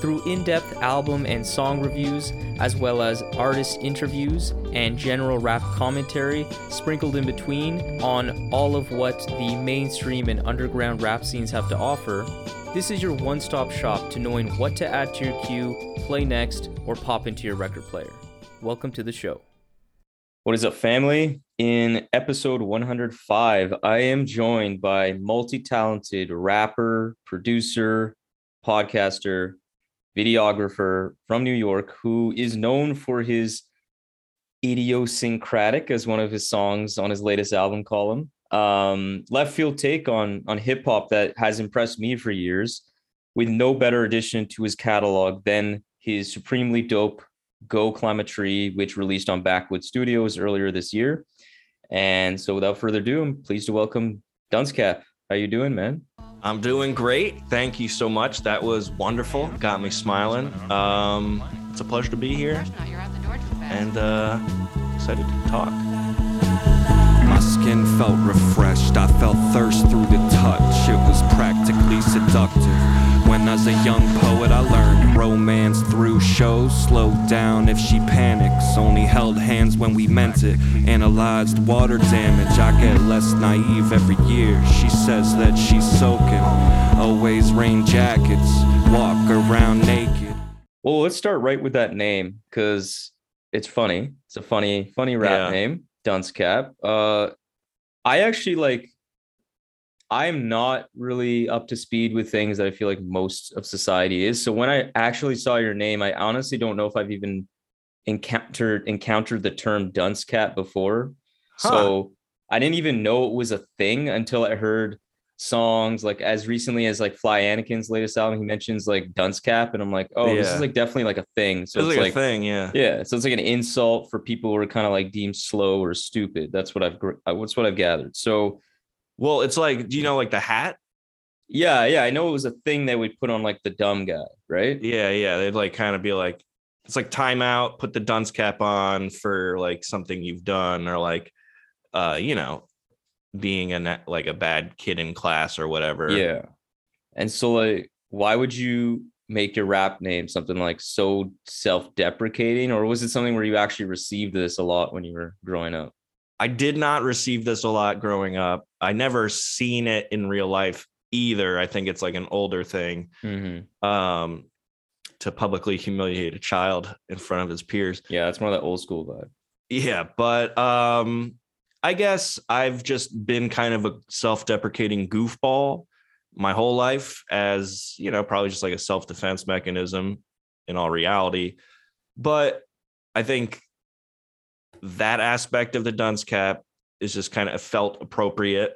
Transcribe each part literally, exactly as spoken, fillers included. Through in-depth album and song reviews, as well as artist interviews and general rap commentary sprinkled in between on all of what the mainstream and underground rap scenes have to offer, this is your one-stop shop to knowing what to add to your queue, play next, or pop into your record player. Welcome to the show. What is up, family? In episode one hundred five, I am joined by multi-talented rapper, producer, podcaster, videographer from New York, who is known for his idiosyncratic as one of his songs on his latest album column, um, left field take on, on hip hop that has impressed me for years, with no better addition to his catalog than his supremely dope Go Climb a Tree, which released on Backwoodz Studioz earlier this year. And so without further ado, I'm pleased to welcome Duncecap. How you doing, man? I'm doing great. Thank you so much. That was wonderful. Got me smiling. Um, it's a pleasure to be here. And uh, excited to talk. My skin felt refreshed. I felt thirst through the touch. It was practically seductive. When I was a young poet, I learned romance through shows. Slowed down if she panics. Only held hands when we meant it. Analyzed water damage. I get less naive every year. She says that she's soaking. Always rain jackets. Walk around naked. Well, let's start right with that name, because it's funny. It's a funny, funny rap yeah. name. Duncecap. Uh, I actually like... I'm not really up to speed with things that I feel like most of society is. So when I actually saw your name, I honestly don't know if I've even encountered encountered the term Duncecap before. Huh. So I didn't even know it was a thing until I heard songs like as recently as like Fly Anakin's latest album. He mentions like Duncecap, and I'm like, oh, yeah. this is like definitely like a thing. So it's, it's like, like a thing, yeah, yeah. So it's like an insult for people who are kind of like deemed slow or stupid. That's what I've what's what I've gathered. So. Well, it's like, do you know, like the hat? Yeah, yeah. I know it was a thing they would put on like the dumb guy, right? Yeah, yeah. They'd like kind of be like, it's like timeout, put the dunce cap on for like something you've done, or like, uh, you know, being a like a bad kid in class or whatever. Yeah. And so like, why would you make your rap name something like so self-deprecating? Or was it something where you actually received this a lot when you were growing up? I did not receive this a lot growing up. I never seen it in real life either. I think it's like an older thing, mm-hmm. um, to publicly humiliate a child in front of his peers. Yeah, it's more that old school vibe. Yeah, but um, I guess I've just been kind of a self-deprecating goofball my whole life, as, you know, probably just like a self-defense mechanism in all reality. But I think that aspect of the Duncecap is just kind of felt appropriate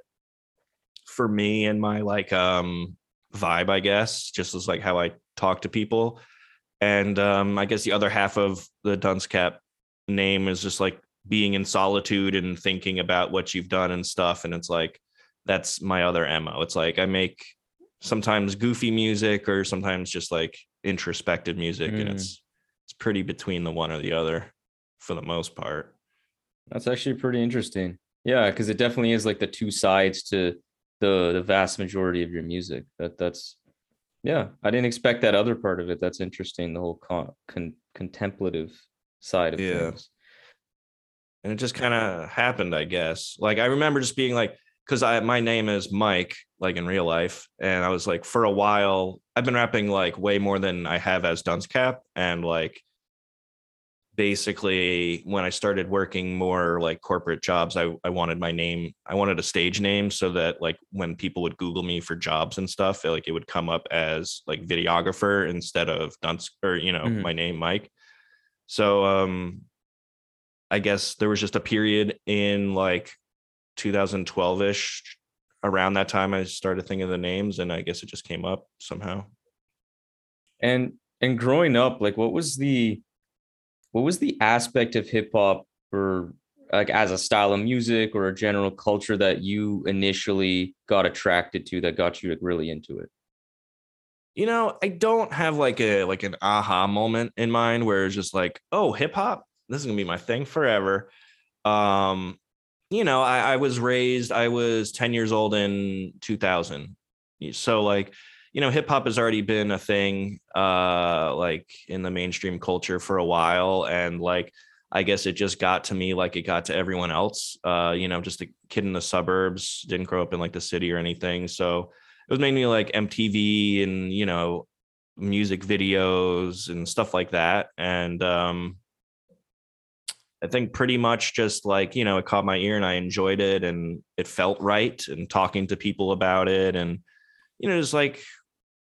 for me and my like um vibe, I guess, just as like how I talk to people. And um I guess the other half of the Duncecap name is just like being in solitude and thinking about what you've done and stuff. And it's like, that's my other M O. It's like I make sometimes goofy music or sometimes just like introspective music. Mm. And it's it's pretty between the one or the other for the most part. That's actually pretty interesting. Yeah, because it definitely is like the two sides to the the vast majority of your music. That that's yeah. I didn't expect that other part of it. That's interesting. The whole con, con, contemplative side of yeah. things. And it just kind of happened, I guess. Like I remember just being like, because I my name is Mike, like in real life, and I was like, for a while, I've been rapping like way more than I have as Duncecap, and like. Basically, when I started working more like corporate jobs, I, I wanted my name. I wanted a stage name so that like when people would Google me for jobs and stuff, it, like it would come up as like videographer instead of Dunce or, you know, mm-hmm. my name, Mike. So um, I guess there was just a period in like twenty twelve ish around that time I started thinking of the names, and I guess it just came up somehow. And and growing up, like what was the what was the aspect of hip hop or like as a style of music or a general culture that you initially got attracted to that got you really into it? You know, I don't have like a like an aha moment in mind where it's just like, oh, hip hop, this is gonna be my thing forever. Um, you know, I, I was raised, I was ten years old in two thousand. So like, you know, hip hop has already been a thing uh, like in the mainstream culture for a while. And like, I guess it just got to me like it got to everyone else. Uh, you know, just a kid in the suburbs, didn't grow up in like the city or anything. So it was mainly like M T V and, you know, music videos and stuff like that. And um, I think pretty much just like, you know, it caught my ear and I enjoyed it and it felt right, and talking to people about it. And, you know, just like,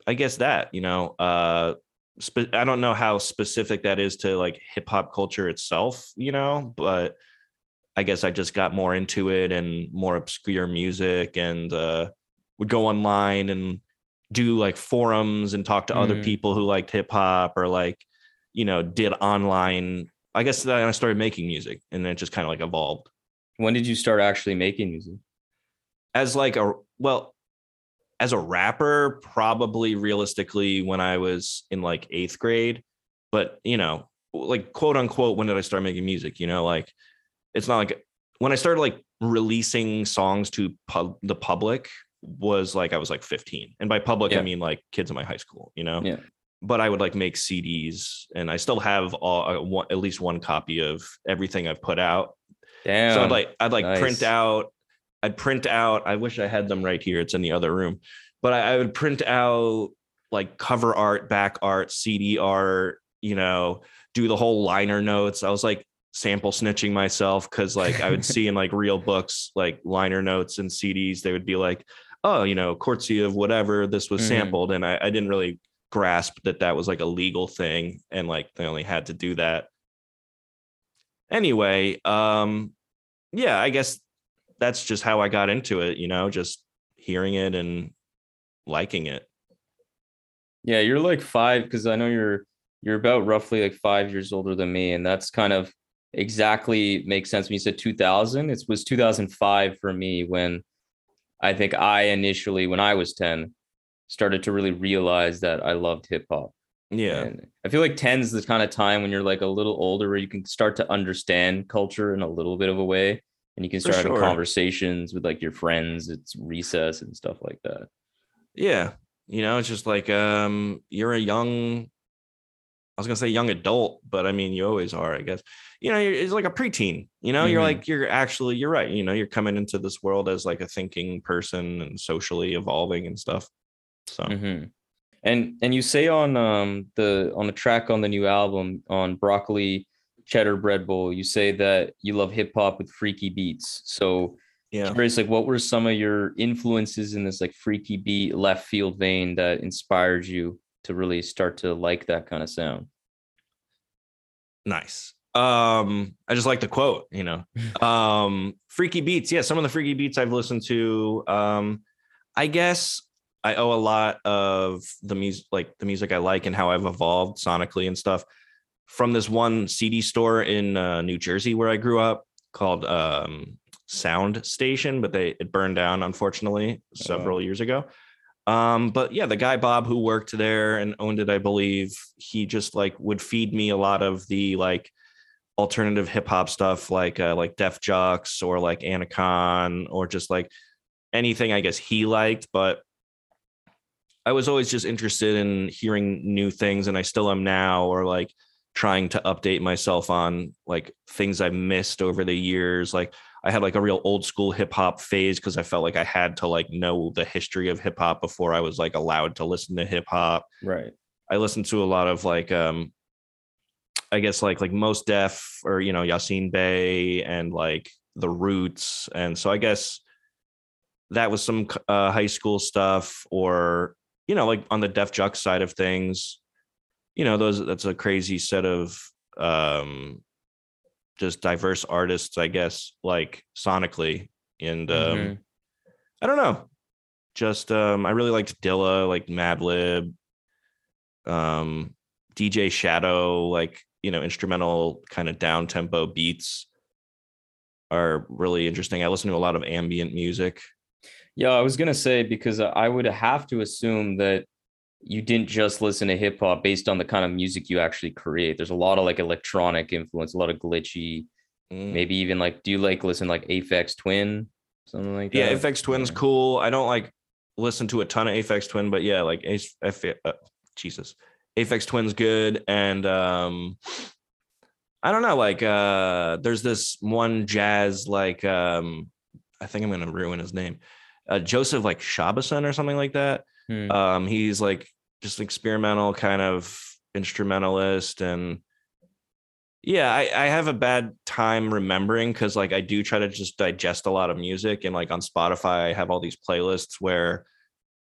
I guess that, you know, uh, spe- I don't know how specific that is to like hip hop culture itself, you know, but I guess I just got more into it and more obscure music, and uh, would go online and do like forums and talk to mm. other people who liked hip hop, or like, you know, did online. I guess then I started making music, and then it just kind of like evolved. When did you start actually making music? As like a, well, as a rapper, probably realistically when I was in like eighth grade, but you know, like quote unquote, when did I start making music? You know, like it's not like when I started like releasing songs to pub- the public was like, I was like fifteen, and by public, yeah. I mean like kids in my high school, you know, yeah. But I would like make C Ds, and I still have all, uh, at least one copy of everything I've put out. Damn. So I'd like, I'd like nice. print out I'd print out, I wish I had them right here, it's in the other room, but I, I would print out like cover art, back art, C D art, you know, do the whole liner notes. I was like sample snitching myself, because like I would see in like real books, like liner notes and C Ds, they would be like, oh, you know, courtesy of whatever, this was mm-hmm. sampled. And I, I didn't really grasp that that was like a legal thing, and like they only had to do that. Anyway, um, yeah, I guess that's just how I got into it, you know, just hearing it and liking it. Yeah, you're like five, because I know you're you're about roughly like five years older than me, and that's kind of exactly makes sense. When you said two thousand, it was two thousand five for me when I think I initially, when I was ten, started to really realize that I loved hip hop. Yeah. And I feel like ten is the kind of time when you're like a little older where you can start to understand culture in a little bit of a way. And you can start having sure. conversations with like your friends. It's recess and stuff like that. Yeah. You know, it's just like, um, you're a young, I was going to say young adult, but I mean, you always are, I guess, you know, you're, it's like a preteen, you know, mm-hmm. you're like, you're actually, you're right. You know, you're coming into this world as like a thinking person and socially evolving and stuff. So, mm-hmm. and, and you say on, um, the, on a track on the new album on Broccoli, Cheddar Bread Bowl, you say that you love hip hop with freaky beats. So yeah, curious, like what were some of your influences in this like freaky beat left field vein that inspired you to really start to like that kind of sound? Nice. Um, I just like the quote, you know, um, freaky beats. Yeah. Some of the freaky beats I've listened to, um, I guess I owe a lot of the music, like the music I like and how I've evolved sonically and stuff, from this one C D store in uh, New Jersey where I grew up called um, Sound Station, but they it burned down, unfortunately, several oh. years ago. Um, but yeah, the guy, Bob, who worked there and owned it, I believe, he just like would feed me a lot of the like alternative hip hop stuff, like uh, like Def Jux or like Anacon or just like anything I guess he liked. But I was always just interested in hearing new things, and I still am now, or like trying to update myself on like things I've missed over the years. Like I had like a real old school hip hop phase, because I felt like I had to like know the history of hip hop before I was like allowed to listen to hip hop. Right. I listened to a lot of like, um, I guess like, like Mos Def or, you know, Yasiin Bey and like The Roots. And so I guess that was some uh, high school stuff, or, you know, like on the Def Jux side of things, you know, those that's a crazy set of um, just diverse artists, I guess, like sonically. And um, mm-hmm. I don't know, just um, I really liked Dilla, like Madlib, um, D J Shadow, like, you know, instrumental kind of down tempo beats are really interesting. I listen to a lot of ambient music. Yeah, I was going to say, because I would have to assume that you didn't just listen to hip hop based on the kind of music you actually create. There's a lot of like electronic influence, a lot of glitchy, mm. maybe even like, do you like listen like Aphex Twin? Something like that. Yeah, Aphex Twin's yeah. cool. I don't like listen to a ton of Aphex Twin, but yeah, like a- F- uh, Jesus. Aphex Twin's good. And um, I don't know, like uh, there's this one jazz, like um, I think I'm going to ruin his name. Uh, Joseph like Shabason or something like that. Hmm. Um, he's like just an experimental kind of instrumentalist. And yeah, I, I have a bad time remembering, because like I do try to just digest a lot of music, and like on Spotify I have all these playlists where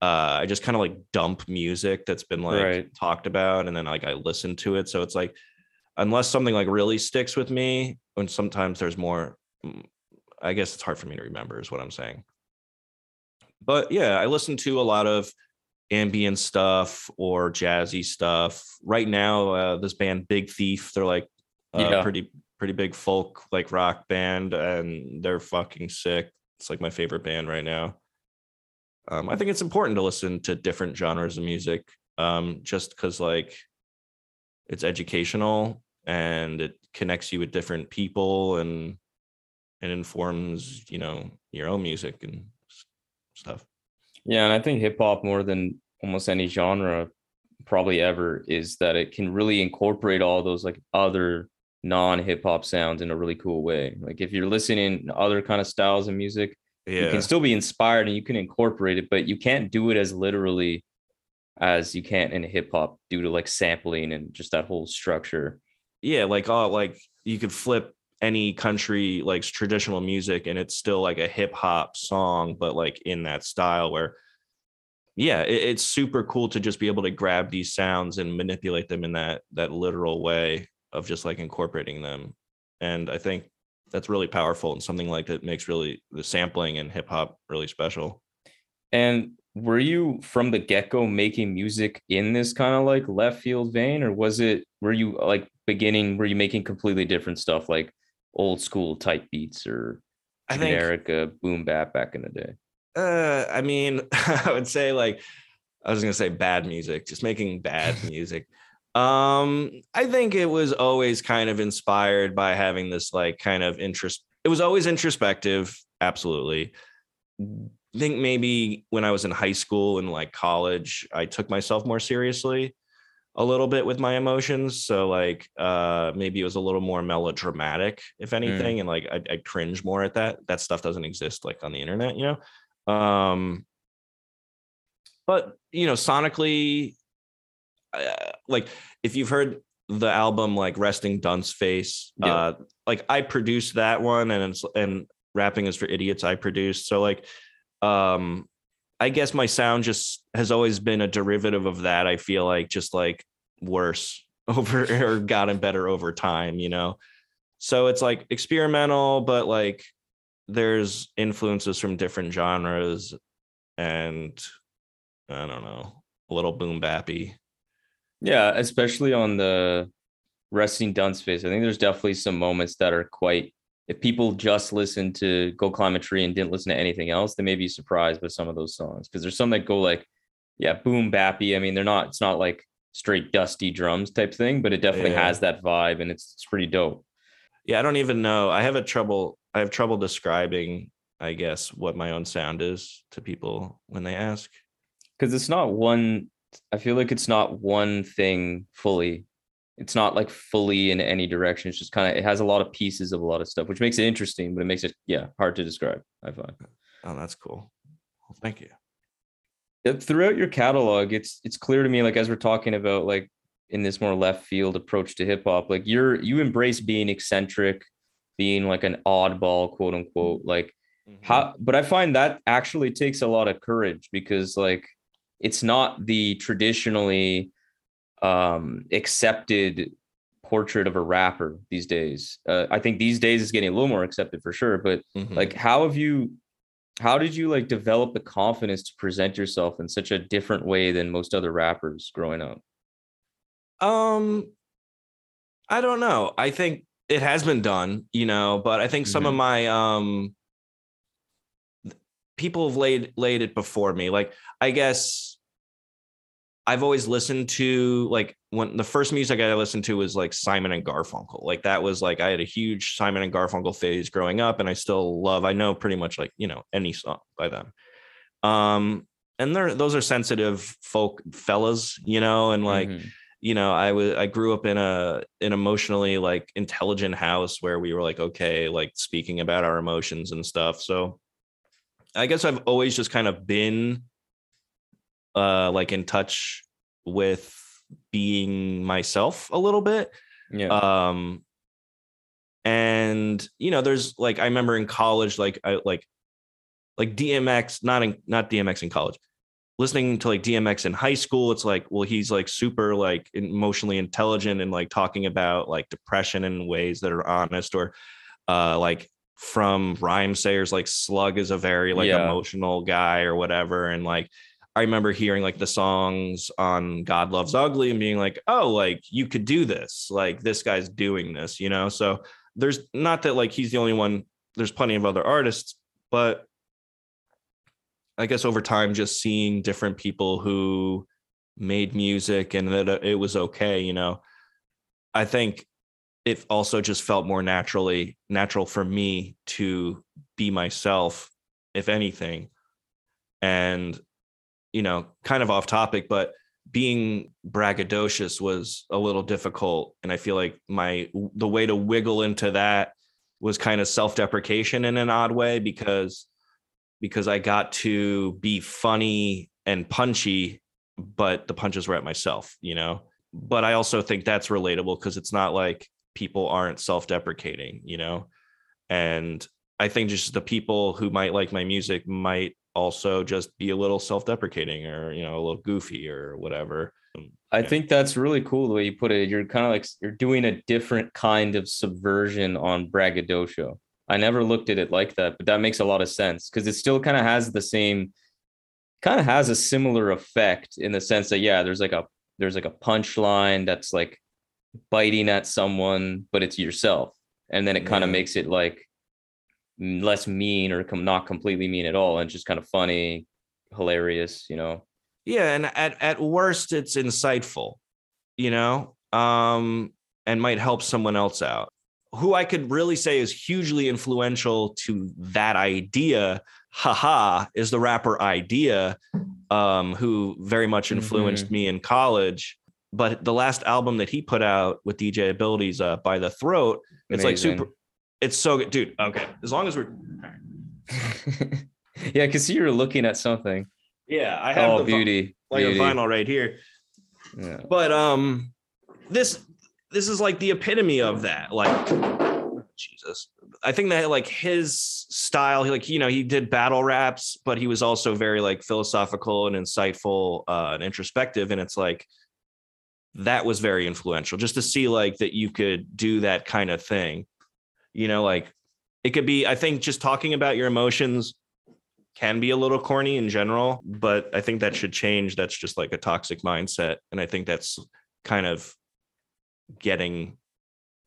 uh, I just kind of like dump music that's been like right. talked about, and then like I listen to it. So it's like, unless something like really sticks with me, and sometimes there's more, I guess it's hard for me to remember is what I'm saying. But yeah, I listen to a lot of ambient stuff or jazzy stuff. Right now, uh, this band Big Thief, they're like a yeah. pretty pretty big folk like rock band, and they're fucking sick. It's like my favorite band right now. Um, I think it's important to listen to different genres of music, um, just because like it's educational and it connects you with different people, and it informs, you know, your own music and stuff. Yeah, and I think hip-hop, more than almost any genre probably ever, is that it can really incorporate all those like other non-hip-hop sounds in a really cool way. Like if you're listening to other kind of styles of music, yeah. you can still be inspired and you can incorporate it, but you can't do it as literally as you can in hip-hop due to like sampling and just that whole structure. Yeah, like oh, like you could flip any country like traditional music and it's still like a hip hop song, but like in that style where, yeah, it, it's super cool to just be able to grab these sounds and manipulate them in that, that literal way of just like incorporating them. And I think that's really powerful, and something like that makes really the sampling in hip hop really special. And were you from the get-go making music in this kind of like left field vein, or was it, were you like beginning, were you making completely different stuff like old school type beats or generic uh, boom bap back in the day? Uh, I mean, I would say like, I was going to say bad music, just making bad music. Um, I think it was always kind of inspired by having this like kind of interest. It was always introspective. Absolutely. I think maybe when I was in high school and like college, I took myself more seriously a little bit with my emotions. So like uh, maybe it was a little more melodramatic, if anything. Mm. And like, I, I cringe more at that. That stuff doesn't exist like on the internet, you know? Um, but, you know, sonically, uh, like if you've heard the album, like Resting Dunce Face, yeah. uh, like I produced that one, and it's, and Rapping Is for Idiots I produced. So like, um, I guess my sound just has always been a derivative of that. I feel like just like worse over or gotten better over time, you know? So it's like experimental, but like there's influences from different genres, and I don't know, a little boom bappy. Yeah. Especially on the Resting Dunce Face. I think there's definitely some moments that are quite, if people just listen to Go Climb a Tree and didn't listen to anything else, they may be surprised by some of those songs. Because there's some that go like, yeah, boom bappy. I mean, they're not, it's not like straight dusty drums type thing, but it definitely yeah. has that vibe, and it's, it's pretty dope. Yeah, I don't even know. I have a trouble, I have trouble describing, I guess, what my own sound is to people when they ask. Because it's not one, I feel like it's not one thing fully. It's not like fully in any direction. It's just kind of, it has a lot of pieces of a lot of stuff, which makes it interesting, but it makes it, yeah, hard to describe, I find. Oh, that's cool. Well, thank you. Throughout your catalog, it's it's clear to me, like as we're talking about, like in this more left field approach to hip hop, like you're, you embrace being eccentric, being like an oddball, quote unquote, like mm-hmm. how, but I find that actually takes a lot of courage, because like, it's not the traditionally um accepted portrait of a rapper these days. uh, I think these days it's getting a little more accepted for sure, but mm-hmm. like how have you how did you like develop the confidence to present yourself in such a different way than most other rappers growing up? Um, I don't know. I think it has been done, you know, but I think some mm-hmm. of my um people have laid laid it before me. Like, I guess I've always listened to, like, when the first music I listened to was like Simon and Garfunkel. Like, that was like, I had a huge Simon and Garfunkel phase growing up, and I still love, I know pretty much, like, you know, any song by them. Um, and they're, those are sensitive folk fellas, you know, and like, mm-hmm. you know, I was, I grew up in a, an emotionally like intelligent house where we were like, okay, like speaking about our emotions and stuff. So I guess I've always just kind of been uh, like in touch with being myself a little bit. Yeah. Um, and you know, there's like, I remember in college, like, I like, like D M X, not in, not D M X in college, listening to like D M X in high school. It's like, well, he's like super like emotionally intelligent and like talking about like depression in ways that are honest, or uh, like, from rhyme sayers, like Slug is a very like yeah. emotional guy or whatever. And like, I remember hearing like the songs on God Loves Ugly and being like, oh, like you could do this, like this guy's doing this, you know? So there's not that like he's the only one, there's plenty of other artists, but I guess over time, just seeing different people who made music and that it was okay, you know, I think it also just felt more naturally natural for me to be myself, if anything. And, you know, kind of off topic, but being braggadocious was a little difficult. And I feel like my, the way to wiggle into that was kind of self-deprecation in an odd way, because, because I got to be funny and punchy, but the punches were at myself, you know, but I also think that's relatable because it's not like people aren't self-deprecating, you know? And I think just the people who might like my music might also just be a little self-deprecating or, you know, a little goofy or whatever. I yeah. think that's really cool the way you put it. You're kind of like, you're doing a different kind of subversion on braggadocio. I never looked at it like that, but that makes a lot of sense because it still kind of has the same, kind of has a similar effect in the sense that, yeah, there's like a, there's like a punchline that's like biting at someone, but it's yourself, and then it kind of yeah. makes it like less mean or com- not completely mean at all, and just kind of funny, hilarious, you know. Yeah, and at at worst it's insightful, you know, um and might help someone else out. Who I could really say is hugely influential to that idea, haha, is the rapper Idea, um who very much influenced mm-hmm. me in college. But the last album that he put out with D J Abilities, uh, By the Throat, it's amazing. Like super, it's so good. Dude, okay. As long as we're... yeah, I can see you're looking at something. Yeah, I have oh, the beauty. Like beauty. A vinyl right here. Yeah. But um, this this is like the epitome of that. Like, Jesus. I think that like his style, he like, you know, he did battle raps, but he was also very like philosophical and insightful uh, and introspective. And it's like, that was very influential, just to see like that you could do that kind of thing, you know, like it could be, I think just talking about your emotions can be a little corny in general, but I think that should change. That's just like a toxic mindset. And I think that's kind of getting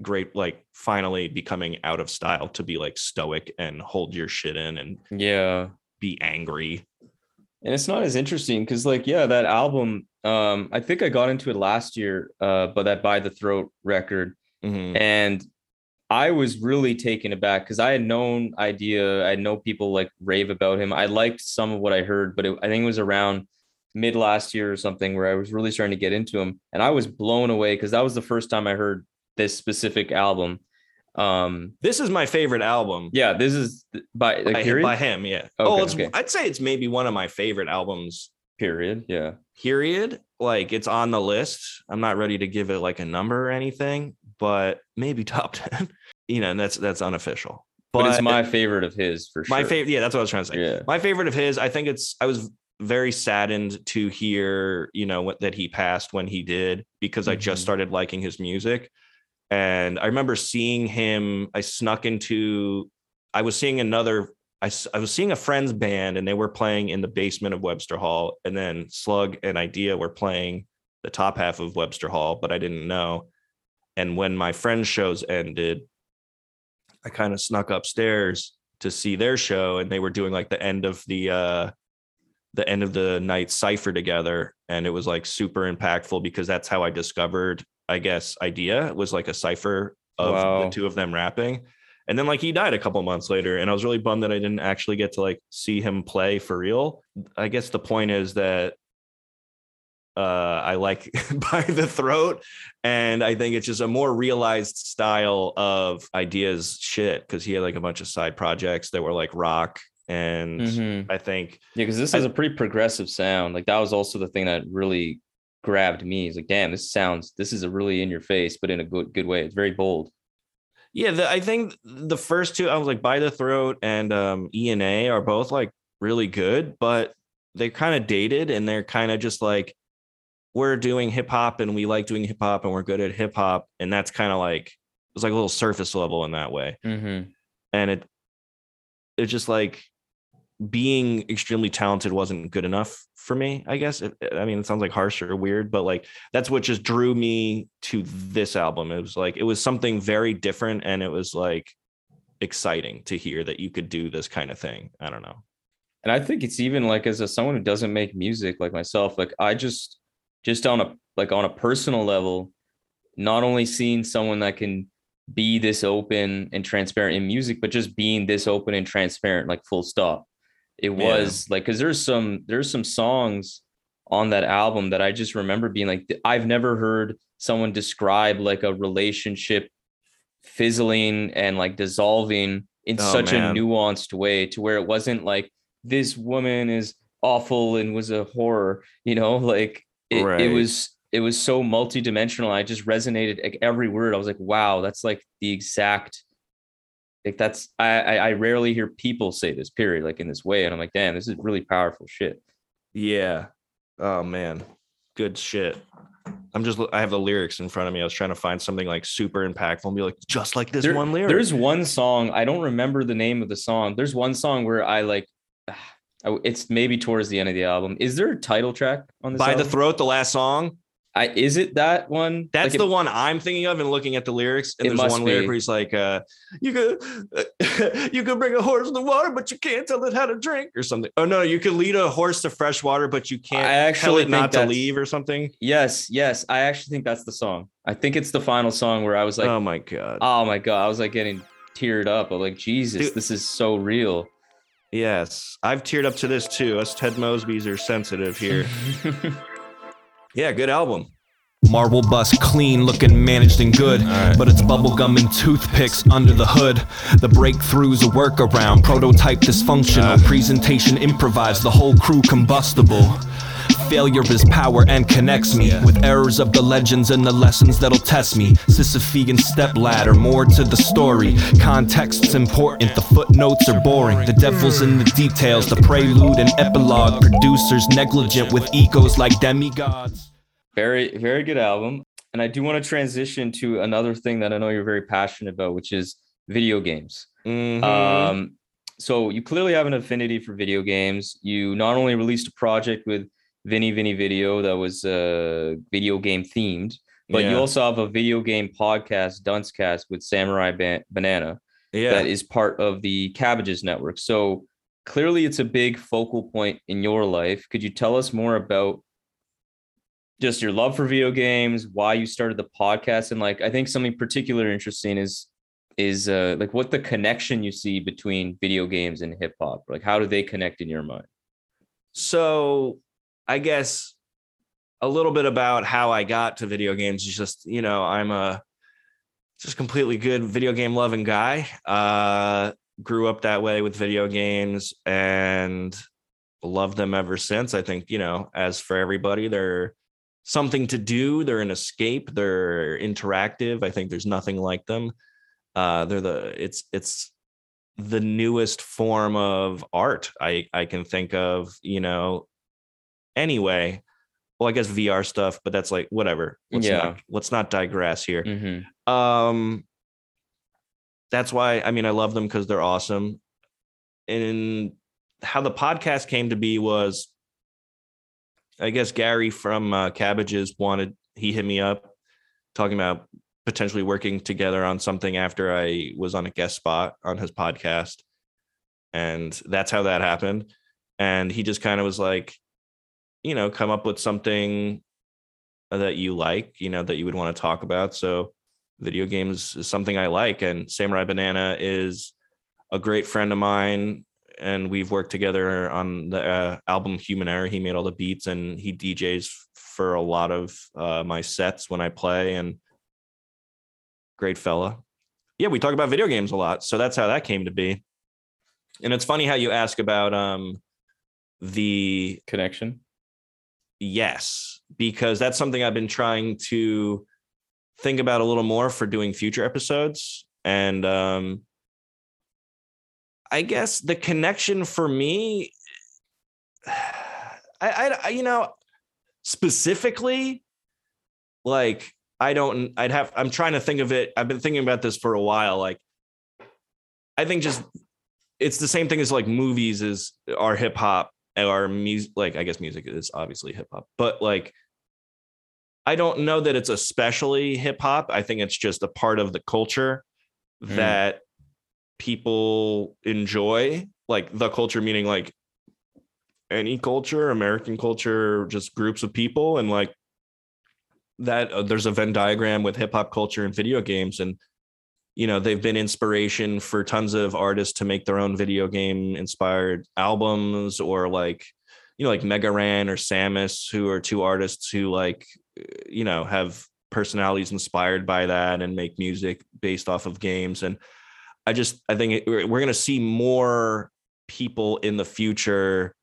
great, like finally becoming out of style to be like stoic and hold your shit in and yeah, be angry. And it's not as interesting because like, yeah, that album, um, I think I got into it last year, uh, but that By the Throat record. Mm-hmm. And I was really taken aback because I had known Idea. I know people like rave about him. I liked some of what I heard, but it, I think it was around mid last year or something where I was really starting to get into him. And I was blown away because that was the first time I heard this specific album. Um, this is my favorite album. Yeah, this is by by, by him. Yeah. Okay, oh, it's, okay. I'd say it's maybe one of my favorite albums. Period. Yeah. Period. Like it's on the list. I'm not ready to give it like a number or anything, but maybe top ten. You know, and that's that's unofficial. But, but it's my favorite of his for sure. My favorite. Yeah, that's what I was trying to say. Yeah. My favorite of his. I think it's. I was very saddened to hear, you know, that he passed when he did, because mm-hmm. I just started liking his music. And I remember seeing him, I snuck into, I was seeing another, I, I was seeing a friend's band and they were playing in the basement of Webster Hall. And then Slug and Idea were playing the top half of Webster Hall, but I didn't know. And when my friend's shows ended, I kind of snuck upstairs to see their show, and they were doing like the end of the uh, the end of the night cipher together. And it was like super impactful because that's how I discovered, I guess, Idea was like a cipher of wow. the two of them rapping. And then like he died a couple months later, and I was really bummed that I didn't actually get to like see him play for real. I guess the point is that uh, I like By the Throat, and I think it's just a more realized style of Idea's shit, because he had like a bunch of side projects that were like rock. And mm-hmm. I think, yeah, because this I, is a pretty progressive sound. Like that was also the thing that really grabbed me. It's like, damn, this sounds, this is a really in your face, but in a good, good way. It's very bold. Yeah, the, I think the first two, I was like, By the Throat and um, E N A are both like really good, but they're kind of dated, and they're kind of just like, we're doing hip hop and we like doing hip hop and we're good at hip hop. And that's kind of like, it was like a little surface level in that way. Mm-hmm. And it, it's just like being extremely talented wasn't good enough for me, I guess. It, I mean, it sounds like harsh or weird, but like that's what just drew me to this album. It was like, it was something very different, and it was like exciting to hear that you could do this kind of thing. I don't know. And I think it's even like, as a, someone who doesn't make music like myself, like I just, just on a, like on a personal level, not only seeing someone that can be this open and transparent in music, but just being this open and transparent, like full stop. It was yeah. like, cause there's some, there's some songs on that album that I just remember being like, I've never heard someone describe like a relationship fizzling and like dissolving in oh, such man. a nuanced way, to where it wasn't like, this woman is awful and was a horror, you know, like it, right. it was, it was so multidimensional. I just resonated like every word. I was like, wow, that's like the exact Like that's I I rarely hear people say this, period, like in this way. And I'm like, damn, this is really powerful shit. Yeah. Oh man. Good shit. I'm just I have the lyrics in front of me. I was trying to find something like super impactful and be like, just like this there, one lyric. There's one song, I don't remember the name of the song. There's one song where I like it's maybe towards the end of the album. Is there a title track on this? By album? the Throat, the last song. I, is it that one? That's like the it, one I'm thinking of and looking at the lyrics. And there's one be. lyric where he's like, uh, you could you could bring a horse to the water, but you can't tell it how to drink or something. Oh, no, you could lead a horse to fresh water, but you can't I actually tell it not to leave or something. Yes, yes. I actually think that's the song. I think it's the final song where I was like, oh, my God. Oh, my God. I was like getting teared up. I'm like, Jesus, Dude. this is so real. Yes, I've teared up to this, too. Us Ted Mosbys are sensitive here. Yeah, good album. Marble bust, clean, looking managed and good, right. But it's bubblegum and toothpicks under the hood. The breakthrough's a workaround, prototype dysfunctional, uh. presentation improvised, the whole crew combustible. Failure is power and connects me yeah. with errors of the legends and the lessons that'll test me. Sisyphean stepladder, more to the story. Context's important, the footnotes are boring. The devil's in the details, the prelude and epilogue. Producers negligent with egos like demigods. Very, very good album. And I do want to transition to another thing that I know you're very passionate about, which is video games. Mm-hmm. Um, so you clearly have an affinity for video games. You not only released a project with Vinny Vinny Video that was uh video game themed, but yeah. you also have a video game podcast, Duncecast, with Samurai Ban- Banana yeah. that is part of the Cabbages Network. So clearly it's a big focal point in your life. Could you tell us more about just your love for video games, why you started the podcast, and like I think something particular interesting is is uh like what the connection you see between video games and hip hop, like how do they connect in your mind? So I guess a little bit about how I got to video games is just, you know, I'm a just completely good video game loving guy. Uh, grew up that way with video games and loved them ever since. I think, you know, as for everybody, they're something to do. They're an escape. They're interactive. I think there's nothing like them. Uh, they're the it's it's. the newest form of art I, I can think of, you know. Anyway, well, I guess V R stuff, but that's like whatever. Let's yeah. not let's not digress here. Mm-hmm. Um, that's why I mean I love them because they're awesome. And how the podcast came to be was I guess Gary from uh, Cabbages wanted, he hit me up talking about potentially working together on something after I was on a guest spot on his podcast. And that's how that happened. And he just kind of was like, you know, come up with something that you like, you know, that you would want to talk about. So video games is something I like. And Samurai Banana is a great friend of mine. And we've worked together on the uh, album Human Error. He made all the beats and he D Js for a lot of uh, my sets when I play, and great fella. Yeah, we talk about video games a lot. So that's how that came to be. And it's funny how you ask about um, the connection. Yes, because that's something I've been trying to think about a little more for doing future episodes. And um, I guess the connection for me, I, I, you know, specifically, like, I don't, I'd have, I'm trying to think of it. I've been thinking about this for a while. Like, I think just, it's the same thing as like movies is our hip hop, our music, like, I guess music is obviously hip hop, but like, I don't know that it's especially hip hop. I think it's just a part of the culture mm. that people enjoy, like the culture, meaning like any culture, American culture, just groups of people. And like that, uh, there's a Venn diagram with hip hop culture and video games. And, you know, they've been inspiration for tons of artists to make their own video game inspired albums, or like, you know, like Mega Ran or Samus, who are two artists who like, you know, have personalities inspired by that and make music based off of games. And I just, I think we're going to see more people in the future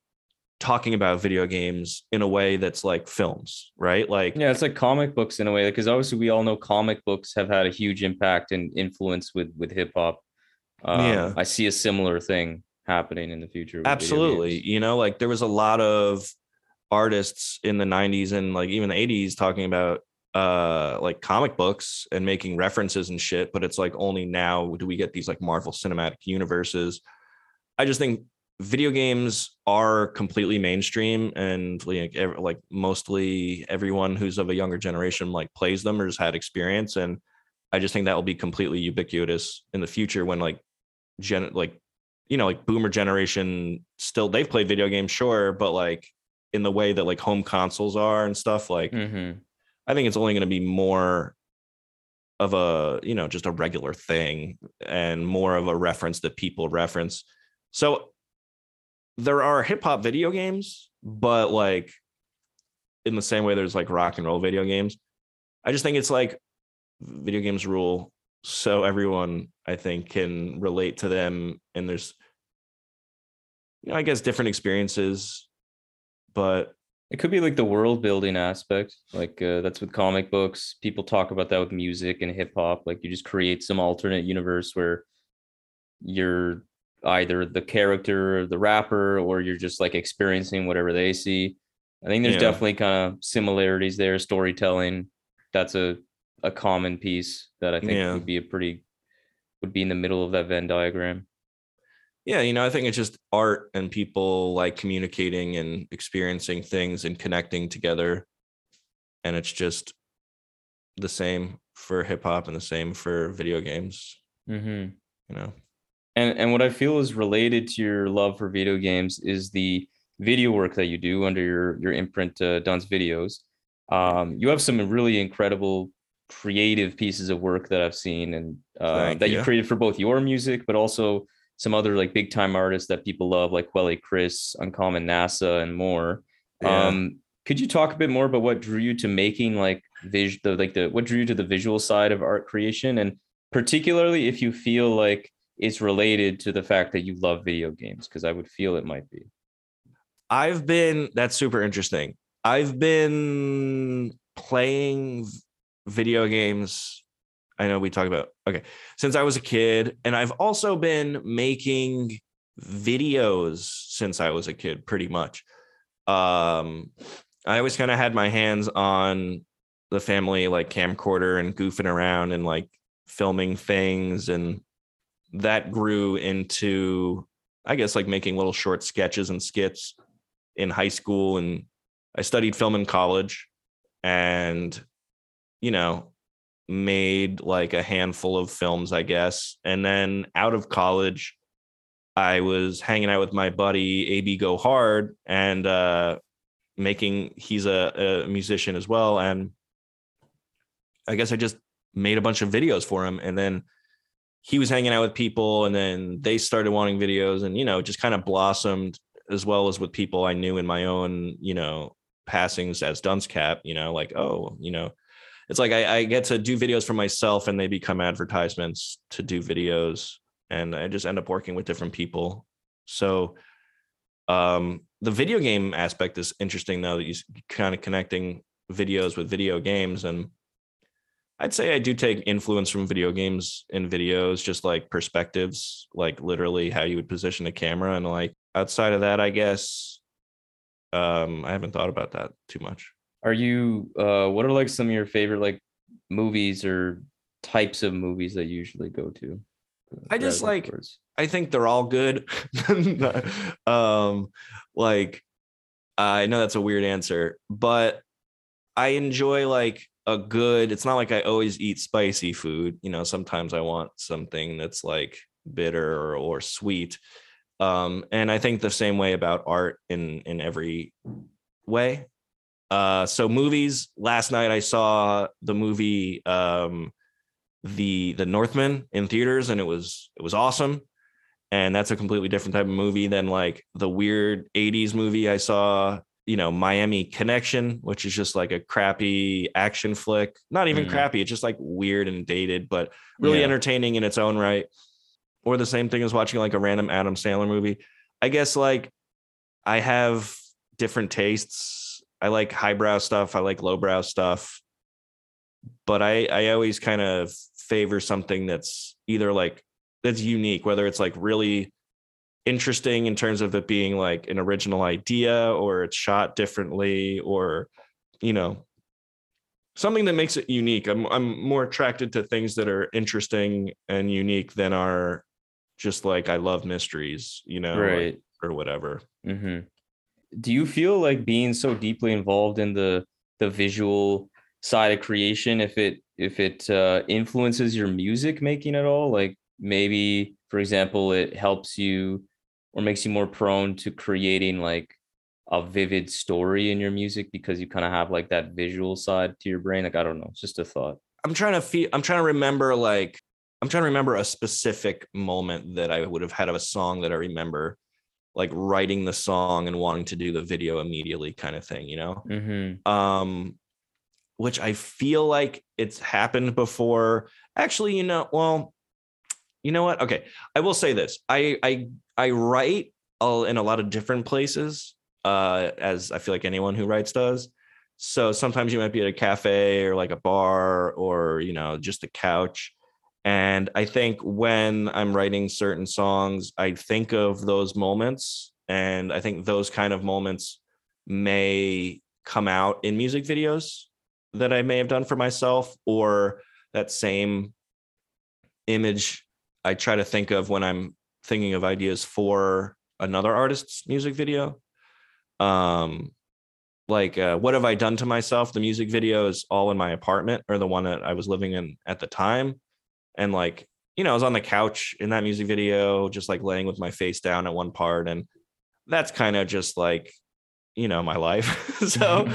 talking about video games in a way that's like films, right? Like, yeah, it's like comic books in a way, because like, obviously we all know comic books have had a huge impact and influence with, with hip hop. Um, yeah. I see a similar thing happening in the future. Absolutely. You know, like there was a lot of artists in the nineties and like even the eighties talking about uh like comic books and making references and shit, but it's like only now do we get these like Marvel Cinematic Universes. I just think video games are completely mainstream, and like, ev- like mostly everyone who's of a younger generation like plays them or has had experience. And I just think that will be completely ubiquitous in the future when like gen like you know like boomer generation, still they've played video games, sure, but like in the way that like home consoles are and stuff, like mm-hmm. I think it's only going to be more of a, you know, just a regular thing and more of a reference that people reference. So there are hip hop video games, but like in the same way there's like rock and roll video games. I just think it's like video games rule. So everyone, I think, can relate to them. And there's, you know, I guess different experiences, but it could be like the world building aspect, like uh, that's with comic books. People talk about that with music and hip hop. Like you just create some alternate universe where you're either the character or the rapper, or you're just like experiencing whatever they see. I think there's yeah. definitely kind of similarities there. Storytelling, that's a, a common piece that I think yeah. would be a pretty, would be in the middle of that Venn diagram. Yeah, you know, I think it's just art and people like communicating and experiencing things and connecting together. And it's just the same for hip hop and the same for video games, mm-hmm. you know. And and what I feel is related to your love for video games is the video work that you do under your, your imprint, uh, Dunce Videos. Um, you have some really incredible creative pieces of work that I've seen, and uh, Thank that you. you created for both your music, but also some other like big time artists that people love, like Quelle Chris, Uncommon NASA, and more. Yeah. Um, could you talk a bit more about what drew you to making like vis- the like the what drew you to the visual side of art creation, and particularly if you feel like it's related to the fact that you love video games? Because I would feel it might be. I've been that's super interesting. I've been playing video games, I know we talk about, okay, since I was a kid, and I've also been making videos since I was a kid, pretty much. Um, I always kind of had my hands on the family, like camcorder and goofing around and like filming things. And that grew into, I guess, like making little short sketches and skits in high school. And I studied film in college and, you know, made like a handful of films, I guess. And then out of college, I was hanging out with my buddy, A B Go Hard, and uh, making, he's a, a musician as well. And I guess I just made a bunch of videos for him. And then he was hanging out with people and then they started wanting videos, and, you know, it just kind of blossomed, as well as with people I knew in my own, you know, passings as Duncecap, you know, like, oh, you know, it's like I, I get to do videos for myself and they become advertisements to do videos. And I just end up working with different people. So um, the video game aspect is interesting, though, that you kind of connecting videos with video games. And I'd say I do take influence from video games and videos, just like perspectives, like literally how you would position a camera. And like outside of that, I guess um, I haven't thought about that too much. Are you, uh, what are like some of your favorite like movies or types of movies that you usually go to? I just like, words. I think they're all good. um, like, I know that's a weird answer, but I enjoy like a good, it's not like I always eat spicy food. You know, sometimes I want something that's like bitter or, or sweet. Um, and I think the same way about art in, in every way. Uh, so movies, last night I saw the movie, um, the the Northman in theaters, and it was it was awesome. And that's a completely different type of movie than like the weird eighties movie I saw, you know, Miami Connection, which is just like a crappy action flick. Not even mm. crappy, it's just like weird and dated, but really yeah. entertaining in its own right. Or the same thing as watching like a random Adam Sandler movie. I guess like I have different tastes. I like highbrow stuff, I like lowbrow stuff. But I, I always kind of favor something that's either like that's unique, whether it's like really interesting in terms of it being like an original idea, or it's shot differently, or, you know, something that makes it unique. I'm I'm more attracted to things that are interesting and unique than are just like, I love mysteries, you know, right. or, or whatever. Mm-hmm. Do you feel like being so deeply involved in the the visual side of creation, if it if it uh, influences your music making at all? Like maybe, for example, it helps you or makes you more prone to creating like a vivid story in your music because you kind of have like that visual side to your brain. Like, I don't know, it's just a thought. I'm trying to feel, I'm trying to remember like, I'm trying to remember a specific moment that I would have had of a song that I remember like writing the song and wanting to do the video immediately kind of thing, you know? Mm-hmm. Um, which I feel like it's happened before. Actually, you know, well, you know what? Okay, I will say this. I I I write all in a lot of different places, uh, as I feel like anyone who writes does. So sometimes you might be at a cafe or like a bar or, you know, just a couch. And I think when I'm writing certain songs, I think of those moments. And I think those kind of moments may come out in music videos that I may have done for myself, or that same image I try to think of when I'm thinking of ideas for another artist's music video. Um, like, uh, what have I done to myself? The music video is all in my apartment, or the one that I was living in at the time. And like, you know, I was on the couch in that music video, just like laying with my face down at one part. And that's kind of just like, you know, my life. So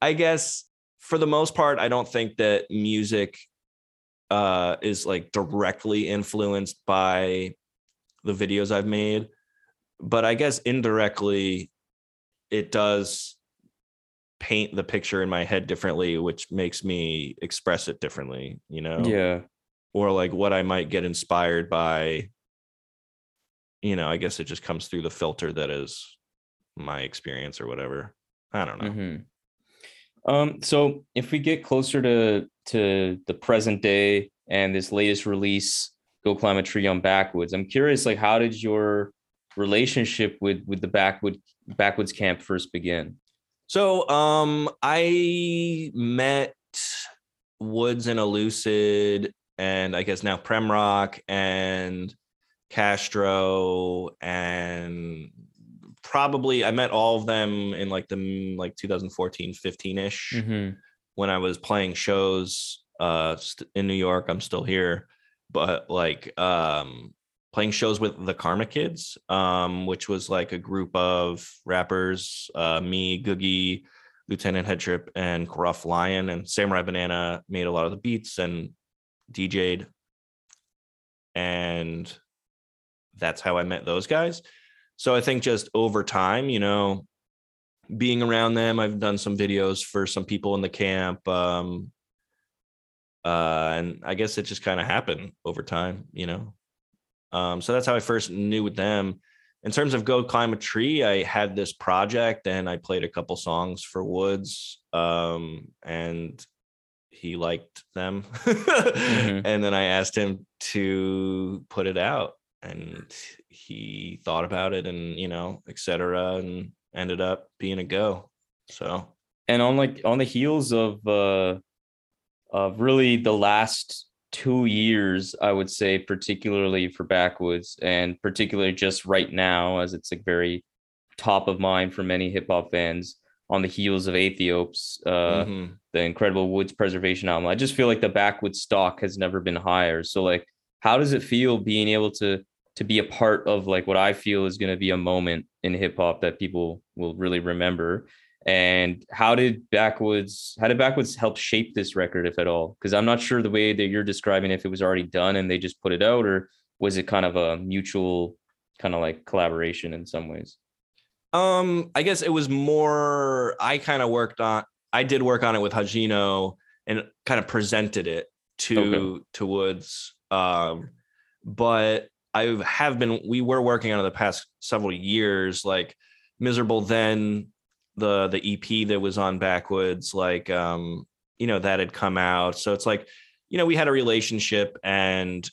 I guess, for the most part, I don't think that music uh, is like directly influenced by the videos I've made, but I guess indirectly it does paint the picture in my head differently, which makes me express it differently, you know? Yeah. Or like what I might get inspired by, you know, I guess it just comes through the filter that is my experience or whatever. I don't know. Mm-hmm. Um, so if we get closer to, to the present day and this latest release, Go Climb a Tree on Backwoodz, I'm curious, like, how did your relationship with, with the Backwoodz, Backwoodz camp first begin? So, um, I met Woods and Elucid and I guess now Prem Rock and Castro and probably I met all of them in like the like twenty fourteen, fifteen ish mm-hmm. when I was playing shows uh, in New York. I'm still here, but like um, playing shows with the Karma Kids, um, which was like a group of rappers, uh, me, Googie, Lieutenant Headtrip, and Gruff Lion, and Samurai Banana made a lot of the beats and D J'd, and that's how I met those guys. So I think just over time, you know, being around them, I've done some videos for some people in the camp, um, uh, and I guess it just kind of happened over time, you know. Um, so that's how I first knew with them. In terms of Go Climb a Tree, I had this project and I played a couple songs for Woods, um, and he liked them. mm-hmm. And then I asked him to put it out, and he thought about it, and, you know, et cetera, and ended up being a go. So, and on like on the heels of uh, of really the last two years, I would say, particularly for Backwoodz, and particularly just right now, as it's like very top of mind for many hip hop fans, on the heels of Aethiopes, uh, mm-hmm. the incredible Woods Preservation album. I just feel like the Backwoodz stock has never been higher. So like, how does it feel being able to to be a part of like what I feel is going to be a moment in hip hop that people will really remember? And how did Backwoodz, how did Backwoodz help shape this record, if at all? Because I'm not sure the way that you're describing, if it was already done and they just put it out, or was it kind of a mutual kind of like collaboration in some ways? Um, I guess it was more, I kind of worked on, I did work on it with HAJINO and kind of presented it to, okay. to Woods. Um, but I have been, we were working on it the past several years, like Miserable Then, the the E P that was on Backwoodz, like, um, you know, that had come out. So it's like, you know, we had a relationship, and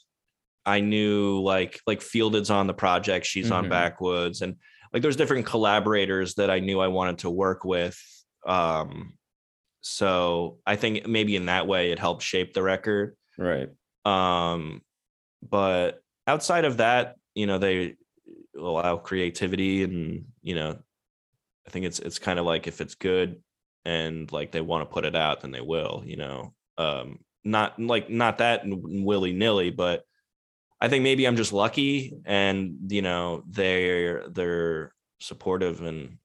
I knew like, like Fielded's on the project, she's mm-hmm. on Backwoodz, and like there's different collaborators that I knew I wanted to work with. Um, so I think maybe in that way it helped shape the record. Right. Um, but outside of that, you know, they allow creativity, and, you know, I think it's it's kind of like if it's good and like they want to put it out, then they will, you know. Um, not like not that willy-nilly, but I think maybe I'm just lucky, and, you know, they're they're supportive, and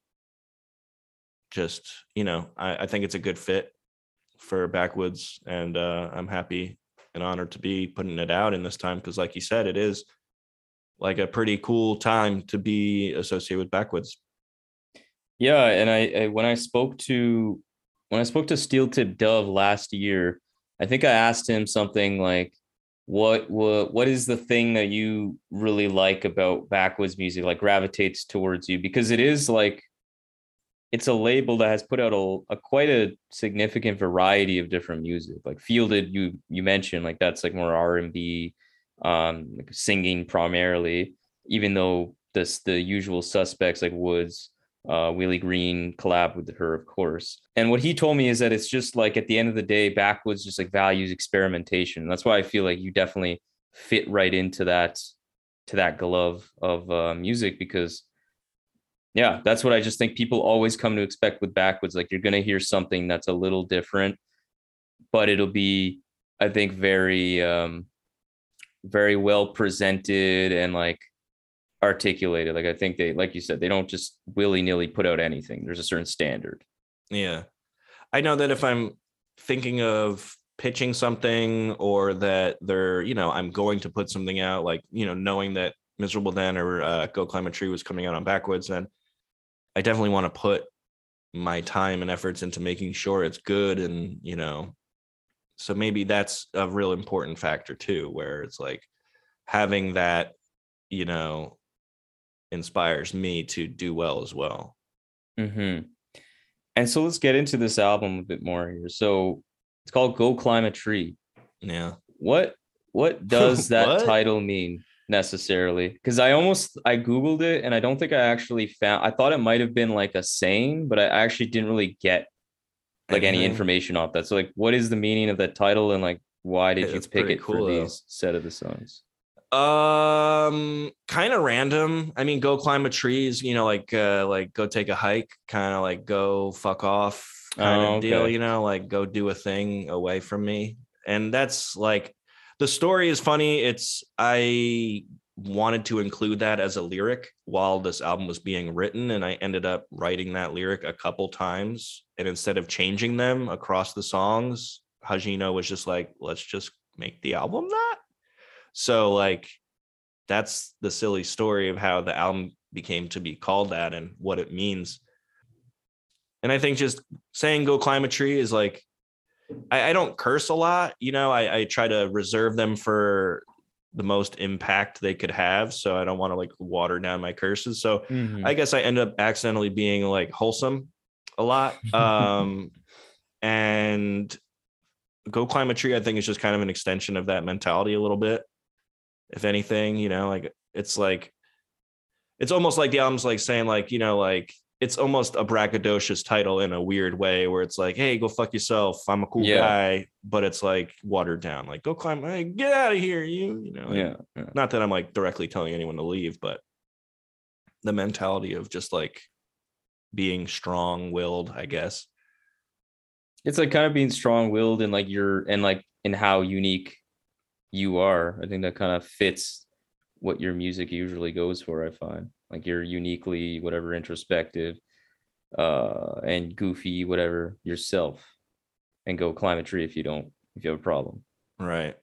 just, you know, I, I think it's a good fit for Backwoodz, and uh, I'm happy and honored to be putting it out in this time, because like you said, it is like a pretty cool time to be associated with Backwoodz. Yeah, and I, I when I spoke to when I spoke to Steel Tip Dove last year, I think I asked him something like, what what what is the thing that you really like about Backwoodz music, like gravitates towards you? Because it is like, it's a label that has put out a, a quite a significant variety of different music. Like Fielded, you you mentioned, like that's like more R and B, um, like singing primarily, even though this the usual suspects like Woods, uh Willie Green collab with her, of course. And what he told me is that it's just like, at the end of the day, Backwoodz just like values experimentation. That's why I feel like you definitely fit right into that to that glove of uh, music, because yeah, that's what I just think people always come to expect with Backwoodz. Like, you're gonna hear something that's a little different, but it'll be, I think, very um very well presented and like articulated. Like, I think they, like you said, they don't just willy-nilly put out anything. There's a certain standard. Yeah, I know that if I'm thinking of pitching something, or that they're, you know, I'm going to put something out, like, you know, knowing that Miserable Then or uh, Go Climb a Tree was coming out on Backwoodz, then I definitely want to put my time and efforts into making sure it's good. And, you know, so maybe that's a real important factor too, where it's like having that, you know, inspires me to do well as well. Mm-hmm. And so let's get into this album a bit more here. So it's called Go Climb a Tree. Yeah. What what does that what? title mean necessarily? Because I almost I Googled it, and I don't think I actually found, I thought it might have been like a saying, but I actually didn't really get like mm-hmm. any information off that. So like, what is the meaning of that title, and like why did it's you pick it cool, for though. These set of the songs? Um, kind of random. I mean, go climb a tree is, you know, like, uh, like go take a hike, kind of like go fuck off kind oh, of deal, okay. you know, like go do a thing away from me. And that's like, the story is funny. It's, I wanted to include that as a lyric while this album was being written. And I ended up writing that lyric a couple times. And instead of changing them across the songs, HAJINO was just like, let's just make the album that. So like, that's the silly story of how the album became to be called that and what it means. And I think just saying go climb a tree is like, I, I don't curse a lot, you know, I, I try to reserve them for the most impact they could have. So I don't want to like water down my curses. So mm-hmm. I guess I end up accidentally being like wholesome a lot. Um, and go climb a tree, I think, is just kind of an extension of that mentality a little bit. If anything, you know, like it's like, it's almost like the album's like saying like, you know, like it's almost a braggadocious title in a weird way where it's like, hey, go fuck yourself, I'm a cool yeah. guy, but it's like watered down, like go climb, hey, get out of here, you, you know, like, yeah. yeah. Not that I'm like directly telling anyone to leave, but the mentality of just like being strong-willed, I guess. It's like kind of being strong-willed and like you're and like in how unique you are. I think that kind of fits what your music usually goes for, I find. Like you're uniquely whatever introspective uh and goofy whatever yourself, and go climb a tree if you don't if you have a problem. Right.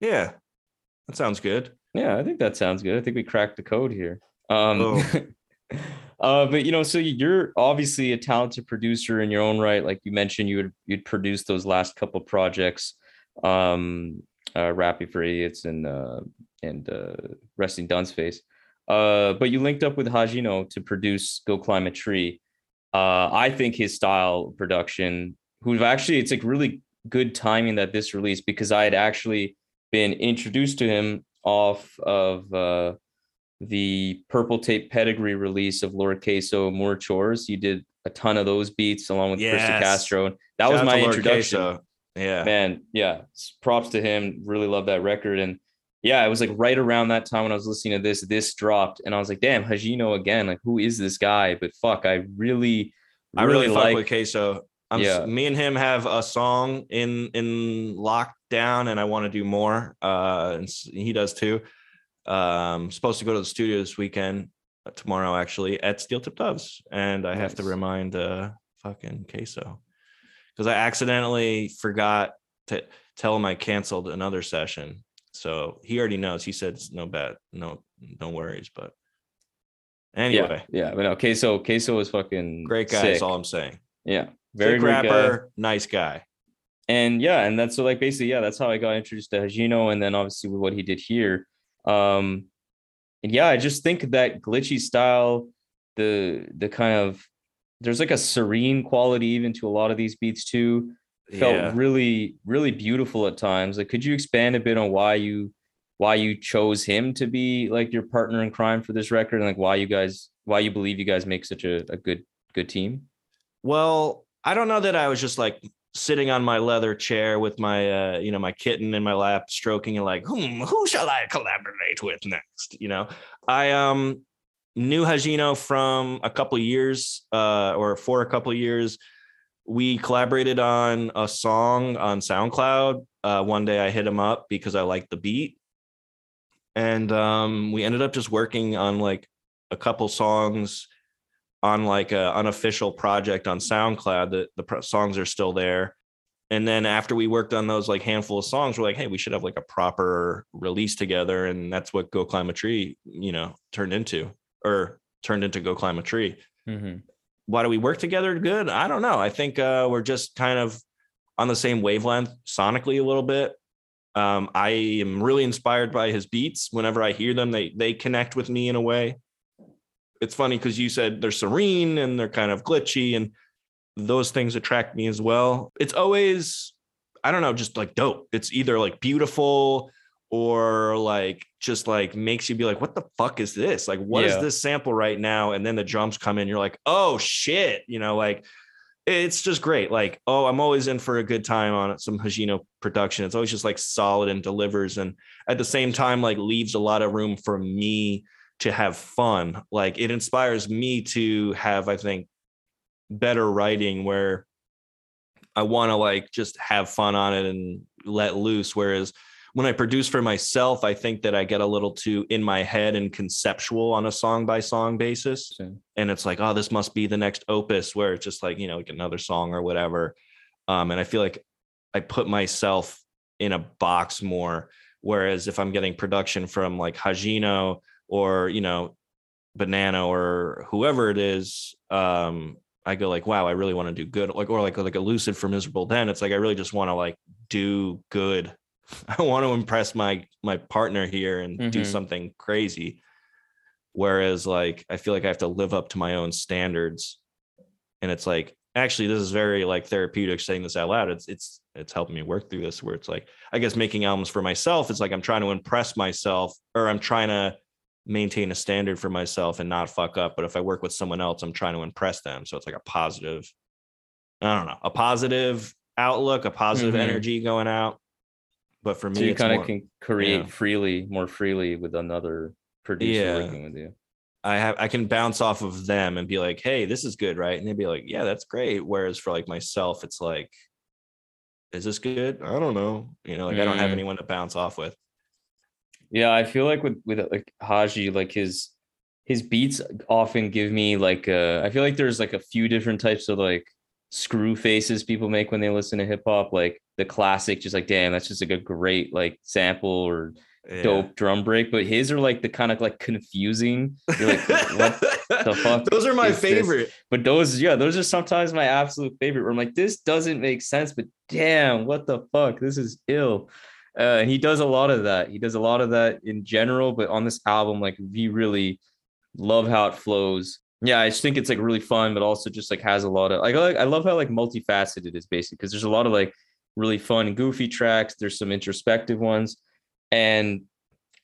Yeah. That sounds good. Yeah, I think that sounds good. I think we cracked the code here. Um oh. Uh, but, you know, so you're obviously a talented producer in your own right. Like you mentioned, you would, you'd produced those last couple projects, um, uh, Rapping for Idiots and, uh, and, uh, Resting Dunce Face. Uh, but you linked up with HAJINO to produce Go Climb a Tree. Uh, I think his style production, who've actually, it's like really good timing that this release, because I had actually been introduced to him off of, uh, the Purple Tape Pedigree release of Lord Queso, More Chores. You did a ton of those beats along with yes. Krista Castro. And that Shout was my introduction. Queso. Yeah, man. Yeah. Props to him. Really love that record. And yeah, it was like right around that time when I was listening to this, this dropped and I was like, damn, HAJINO again. Like, who is this guy? But fuck, I really, really I really like fuck with Queso. I'm yeah. Me and him have a song in, in lockdown and I want to do more. Uh, and he does too. Um, supposed to go to the studio this weekend, uh, tomorrow actually, at Steel Tip Doves, and I nice. have to remind uh fucking Queso, because I accidentally forgot to tell him I canceled another session, so he already knows. He said no bad, no no worries, but anyway, yeah, yeah but no, Queso Queso is fucking great guy. Sick. That's all I'm saying. Yeah, very sick rapper, guy. Nice guy. And yeah, and that's so like basically yeah, that's how I got introduced to HAJINO, and then obviously with what he did here. Um, and yeah, I just think that glitchy style, the, the kind of, there's like a serene quality even to a lot of these beats too. Felt yeah. really, really beautiful at times. Like, could you expand a bit on why you, why you chose him to be like your partner in crime for this record? And like why you guys, why you believe you guys make such a, a good, good team? Well, I don't know that I was just like sitting on my leather chair with my, uh, you know, my kitten in my lap, stroking and like, hmm, who shall I collaborate with next? You know, I um, knew HAJINO from a couple years uh, or for a couple years. We collaborated on a song on SoundCloud. Uh, one day I hit him up because I liked the beat. And um, we ended up just working on like a couple songs on like a unofficial project on SoundCloud that the pro- songs are still there. And then after we worked on those like handful of songs, we're like, hey, we should have like a proper release together. And that's what Go Climb a Tree, you know, turned into or turned into Go Climb a Tree. Mm-hmm. Why do we work together? Good. I don't know. I think uh, we're just kind of on the same wavelength sonically a little bit. Um, I am really inspired by his beats. Whenever I hear them, they they connect with me in a way. It's funny because you said they're serene and they're kind of glitchy, and those things attract me as well. It's always, I don't know, just like dope. It's either like beautiful or like just like makes you be like, what the fuck is this? Like, what yeah. is this sample right now? And then the drums come in, you're like, oh shit, you know, like it's just great. Like, oh, I'm always in for a good time on some HAJINO production. It's always just like solid and delivers, and at the same time, like, leaves a lot of room for me to have fun. Like, it inspires me to have, I think, better writing where I want to like just have fun on it and let loose. Whereas when I produce for myself, I think that I get a little too in my head and conceptual on a song by song basis. Same. And it's like, oh, this must be the next opus, where it's just like, you know, like another song or whatever. Um, and I feel like I put myself in a box more. Whereas if I'm getting production from like HAJINO or, you know, Banana or whoever it is, um, I go like, wow, I really want to do good. Like, or like, or like a Lucid for Miserable Den. It's like, I really just want to like do good. I want to impress my my partner here and mm-hmm. do something crazy. Whereas like, I feel like I have to live up to my own standards. And it's like, actually, this is very like therapeutic saying this out loud. It's, it's, it's helping me work through this, where it's like, I guess making albums for myself, it's like, I'm trying to impress myself, or I'm trying to maintain a standard for myself and not fuck up. But if I work with someone else, I'm trying to impress them. So it's like a positive, I don't know, a positive outlook, a positive mm-hmm. energy going out. But for me, so you kind of can create you know, freely, more freely with another producer yeah, working with you. I have, I can bounce off of them and be like, hey, this is good, right? And they'd be like, yeah, that's great. Whereas for like myself, it's like, is this good? I don't know. You know, like mm. I don't have anyone to bounce off with. Yeah, I feel like with with like Haji, like his his beats often give me like uh, I feel like there's like a few different types of like screw faces people make when they listen to hip hop, like the classic, just like, damn, that's just like a great like sample or yeah. dope drum break. But his are like the kind of like confusing. You're like, what the fuck? Those are my favorite. This? But those, yeah, those are sometimes my absolute favorite. Where I'm like, this doesn't make sense, but damn, what the fuck? This is ill. Uh, and he does a lot of that. He does a lot of that in general, but on this album, like, we really love how it flows. Yeah, I just think it's like really fun, but also just like has a lot of like, I love how like multifaceted it is basically, because there's a lot of like really fun, goofy tracks. There's some introspective ones, and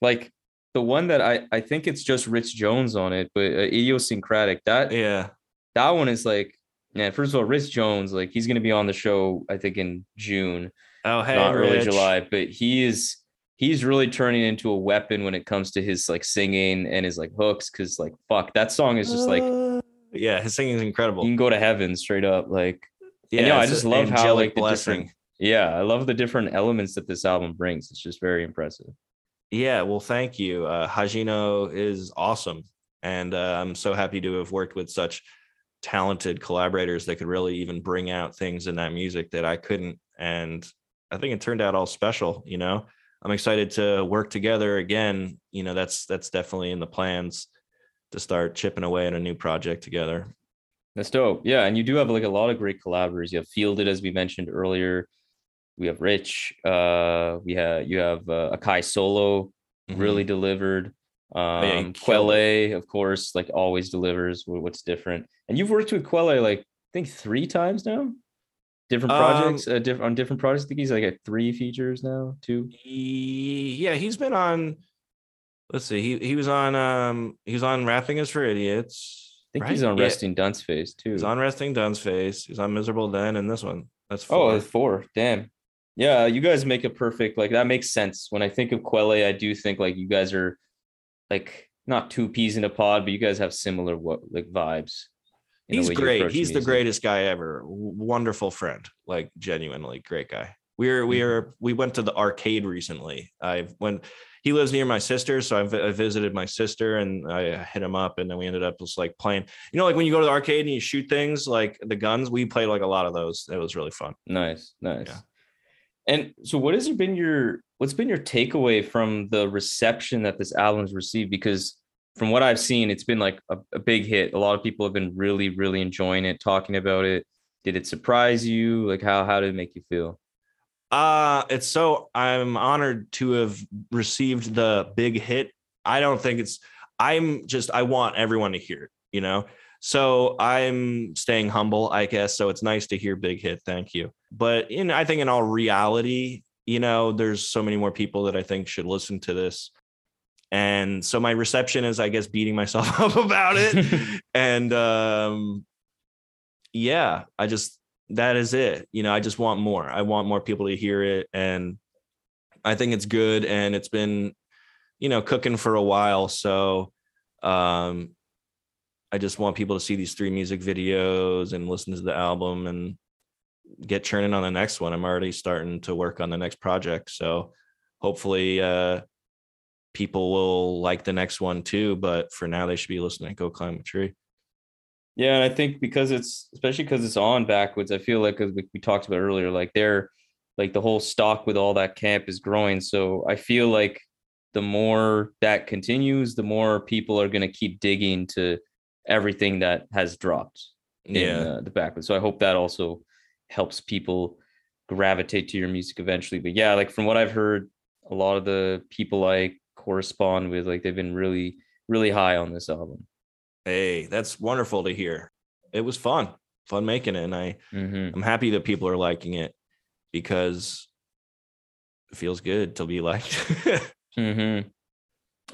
like the one that I I think it's just Rich Jones on it, but uh, Idiosyncratic. That yeah, that one is like, yeah. First of all, Rich Jones, like he's gonna be on the show I think in June. Oh, hey, not Rich. Early July, but he is he's really turning into a weapon when it comes to his like singing and his like hooks, because like fuck, that song is just like uh, yeah, his singing is incredible. You can go to heaven straight up, like yeah. And, you know, I just love how like blessing. The different, yeah, I love the different elements that this album brings. It's just very impressive. Yeah, well, thank you. Uh, HAJINO is awesome, and uh, I'm so happy to have worked with such talented collaborators that could really even bring out things in that music that I couldn't, and I think it turned out all special. You know, I'm excited to work together again. You know, that's that's definitely in the plans to start chipping away at a new project together. That's dope. Yeah, and you do have like a lot of great collaborators. You have Fielded, as we mentioned earlier. We have Rich. Uh, we have you have uh, Akai Solo, mm-hmm. really delivered. Um, yeah, Quelle, of course, like always delivers. What's different? And you've worked with Quelle like I think three times now. Different projects, um, uh, diff- on different projects. I think he's like at three features now, two. He, yeah, he's been on. Let's see, he he was on um he was on Rapping Is for Idiots. I think right? he's on yeah. Resting Dunce Face too. He's on Resting Dunce Face. He's on Miserable Den and this one. That's four. Oh, four. Damn. Yeah, you guys make a perfect like that makes sense. When I think of Quelle, I do think like you guys are like not two peas in a pod, but you guys have similar like vibes. He's great. He's the greatest guy ever. Wonderful friend, like genuinely great guy. We're we are we went to the arcade recently. I've when he lives near my sister, so I've, I visited my sister and I hit him up, and then we ended up just like playing. You know, like when you go to the arcade and you shoot things like the guns. We played like a lot of those. It was really fun. Nice, nice. Yeah. And so, what has been your what's been your takeaway from the reception that this album's received? Because from what I've seen, it's been like a, a big hit. A lot of people have been really, really enjoying it, talking about it. Did it surprise you? Like how, how did it make you feel? Uh, it's so I'm honored to have received the big hit. I don't think it's, I'm just, I want everyone to hear it, you know? So I'm staying humble, I guess. So it's nice to hear big hit. Thank you. But in, I think in all reality, you know, there's so many more people that I think should listen to this. And so my reception is, I guess, beating myself up about it. And um, yeah, I just, that is it. You know, I just want more. I want more people to hear it. And I think it's good. And it's been, you know, cooking for a while. So um, I just want people to see these three music videos and listen to the album and get churning on the next one. I'm already starting to work on the next project. So hopefully uh, people will like the next one too. But for now, they should be listening to Go Climb a Tree. Yeah, and I think because it's, especially because it's on Backwoodz, I feel like, as we, we talked about earlier, like they're, like the whole stock with all that camp is growing. So I feel like the more that continues, the more people are going to keep digging to everything that has dropped in yeah. uh, the Backwoodz. So I hope that also helps people gravitate to your music eventually. But yeah, like from what I've heard, a lot of the people I correspond with, like they've been really, really high on this album. Hey, that's wonderful to hear. It was fun, fun making it. And I, mm-hmm. I'm happy that people are liking it because it feels good to be liked. mm-hmm.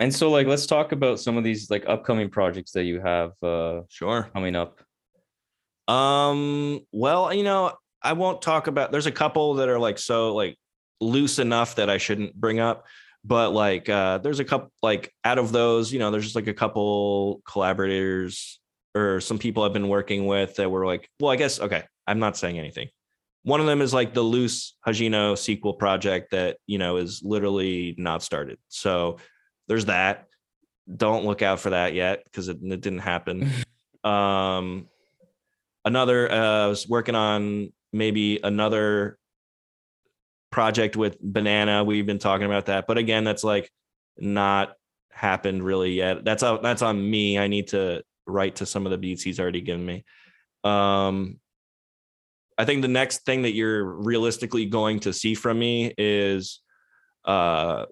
And so like, let's talk about some of these like upcoming projects that you have uh, sure. coming up. Um, well, you know, I won't talk about, there's a couple that are like, so like loose enough that I shouldn't bring up. But like, uh, there's a couple, like out of those, you know, there's just like a couple collaborators or some people I've been working with that were like, well, I guess, okay, I'm not saying anything. One of them is like the loose HAJINO sequel project that, you know, is literally not started. So there's that. Don't look out for that yet because it, it didn't happen. um, another, uh, I was working on maybe another project with Banana. We've been talking about that, but again, that's like not happened really yet. That's out, that's on me. I need to write to some of the beats he's already given me. um I think the next thing that you're realistically going to see from me is uh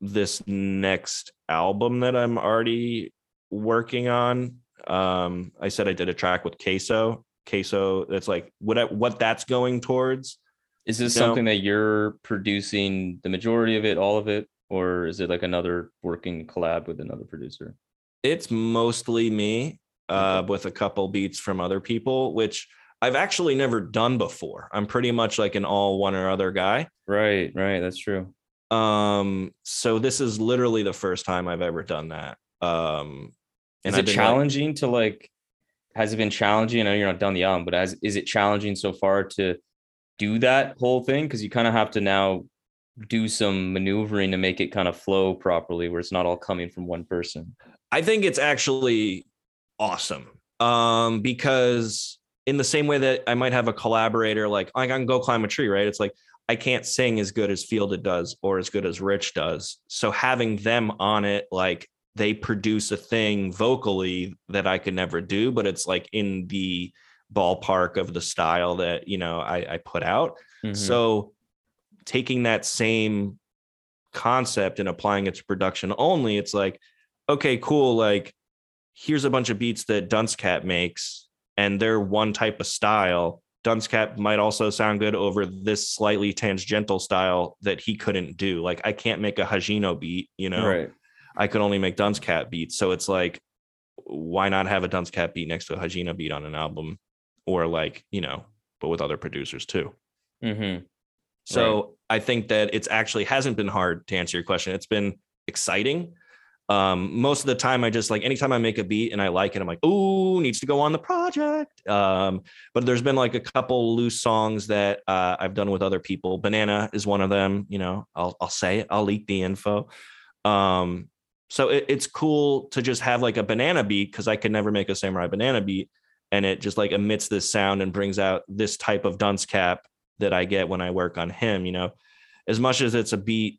this next album that I'm already working on. um I said I did a track with queso queso that's like what I, what that's going towards. Is this you something know, that you're producing the majority of it, all of it, or is it like another working collab with another producer? It's mostly me uh, with a couple beats from other people, which I've actually never done before. I'm pretty much like an all one or other guy. Right, right. That's true. Um, so this is literally the first time I've ever done that. Um, and is it challenging like, to like, has it been challenging? I know you're not done the album, but as, is it challenging so far to do that whole thing? Because you kind of have to now do some maneuvering to make it kind of flow properly where it's not all coming from one person. I think it's actually awesome um, because in the same way that I might have a collaborator, like I can Go Climb a Tree, right? It's like, I can't sing as good as Fielded does or as good as Rich does. So having them on it, like they produce a thing vocally that I could never do, but it's like in the ballpark of the style that, you know, I, I put out. Mm-hmm. So taking that same concept and applying it to production only, it's like, okay, cool. Like here's a bunch of beats that Duncecap makes and they're one type of style. Duncecap might also sound good over this slightly tangential style that he couldn't do. Like I can't make a HAJINO beat, you know, right. I could only make Duncecap beats. So it's like, why not have a Duncecap beat next to a HAJINO beat on an album? Or like, you know, but with other producers too. Mm-hmm. So right. I think that it's actually hasn't been hard to answer your question. It's been exciting. Um, most of the time I just like, anytime I make a beat and I like it, I'm like, ooh, needs to go on the project. Um, but there's been like a couple loose songs that uh, I've done with other people. Banana is one of them. You know, I'll, I'll say it, I'll leak the info. Um, so it, it's cool to just have like a Banana beat because I could never make a Samurai Banana beat. And it just like emits this sound and brings out this type of Duncecap that I get when I work on him, you know, as much as it's a beat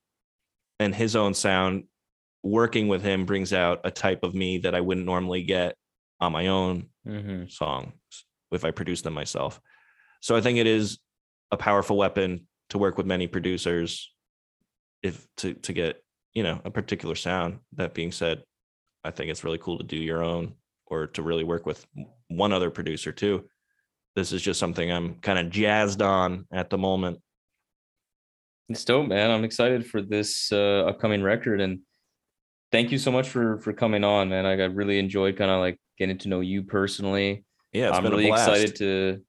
and his own sound, working with him brings out a type of me that I wouldn't normally get on my own mm-hmm. song if I produce them myself. So I think it is a powerful weapon to work with many producers if to, to get, you know, a particular sound. That being said, I think it's really cool to do your own or to really work with one other producer too. This is just something I'm kind of jazzed on at the moment. It's dope, man. I'm excited for this uh, upcoming record. And thank you so much for, for coming on, man. I, I really enjoyed kind of like getting to know you personally. Yeah, it's I'm been really a blast. excited to.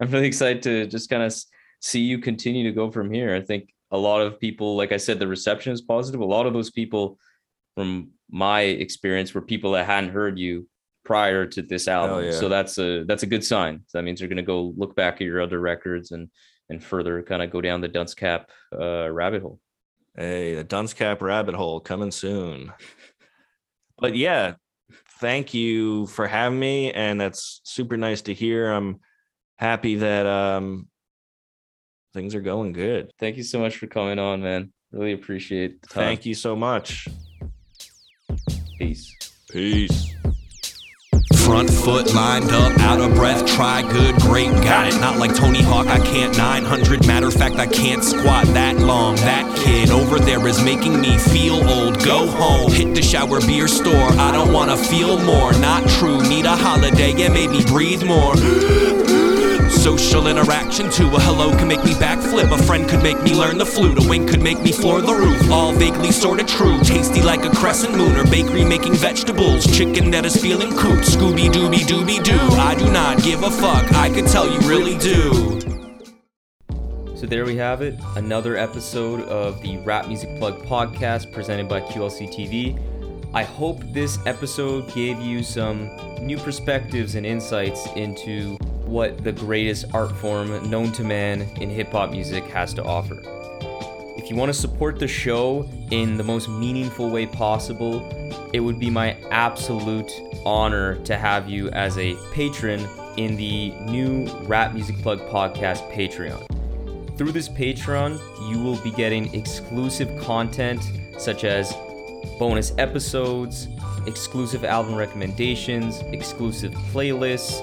I'm really excited to just kind of see you continue to go from here. I think a lot of people, like I said, the reception is positive. A lot of those people, from my experience, were people that hadn't heard you prior to this album. Yeah. So that's a that's a good sign. So that means they're going to go look back at your other records and and further kind of go down the Duncecap uh, rabbit hole. Hey, the Duncecap rabbit hole coming soon. But yeah, thank you for having me, and that's super nice to hear. I'm happy that um, things are going good. Thank you so much for coming on, man. Really appreciate the time. Thank you so much. Peace. Peace. Front foot lined up, out of breath, try good, great, got it. Not like Tony Hawk, I can't nine hundred, matter of fact, I can't squat that long. That kid over there is making me feel old. Go home, hit the shower, beer store, I don't wanna feel more. Not true, need a holiday, yeah, maybe breathe more. Social interaction too, a hello can make me backflip, a friend could make me learn the flute, a wink could make me floor the roof, all vaguely sorta true, tasty like a crescent moon, or bakery making vegetables, chicken that is feeling cooped, Scooby Dooby Dooby Doo, I do not give a fuck, I could tell you really do. So there we have it, another episode of the Rap Music Plug podcast presented by Q L C T V. I hope this episode gave you some new perspectives and insights into what the greatest art form known to man in hip-hop music has to offer. If you want to support the show in the most meaningful way possible, it would be my absolute honor to have you as a patron in the new Rap Music Plug podcast Patreon. Through this Patreon, you will be getting exclusive content such as bonus episodes, exclusive album recommendations, exclusive playlists,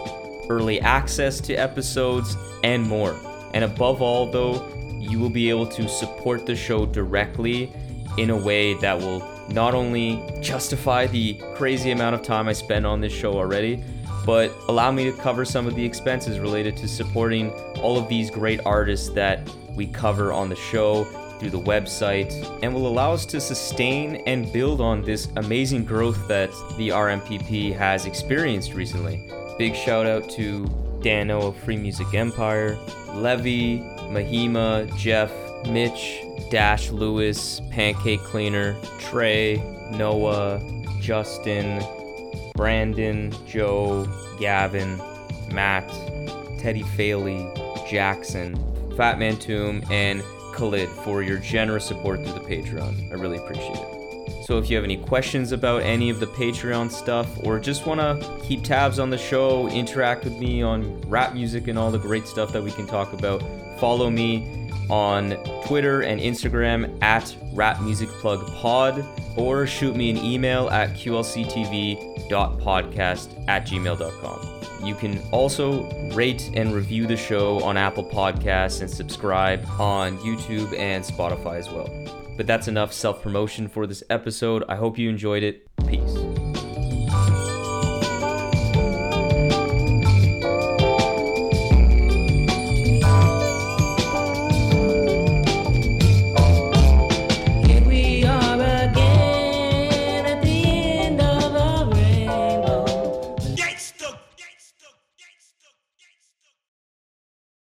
early access to episodes, and more. And above all, though, you will be able to support the show directly in a way that will not only justify the crazy amount of time I spend on this show already, but allow me to cover some of the expenses related to supporting all of these great artists that we cover on the show through the website, and will allow us to sustain and build on this amazing growth that the R M P P has experienced recently. Big shout out to Dano of Free Music Empire, Levy, Mahima, Jeff, Mitch, Dash Lewis, Pancake Cleaner, Trey, Noah, Justin, Brandon, Joe, Gavin, Matt, Teddy Faley, Jackson, Fat Man Tomb, and Khalid for your generous support through the Patreon. I really appreciate it. So if you have any questions about any of the Patreon stuff, or just want to keep tabs on the show, interact with me on rap music and all the great stuff that we can talk about, follow me on Twitter and Instagram at Rap Music Plug Pod, or shoot me an email at qlctv dot podcast at gmail dot com. You can also rate and review the show on Apple Podcasts and subscribe on YouTube and Spotify as well. But that's enough self-promotion for this episode. I hope you enjoyed it. Peace.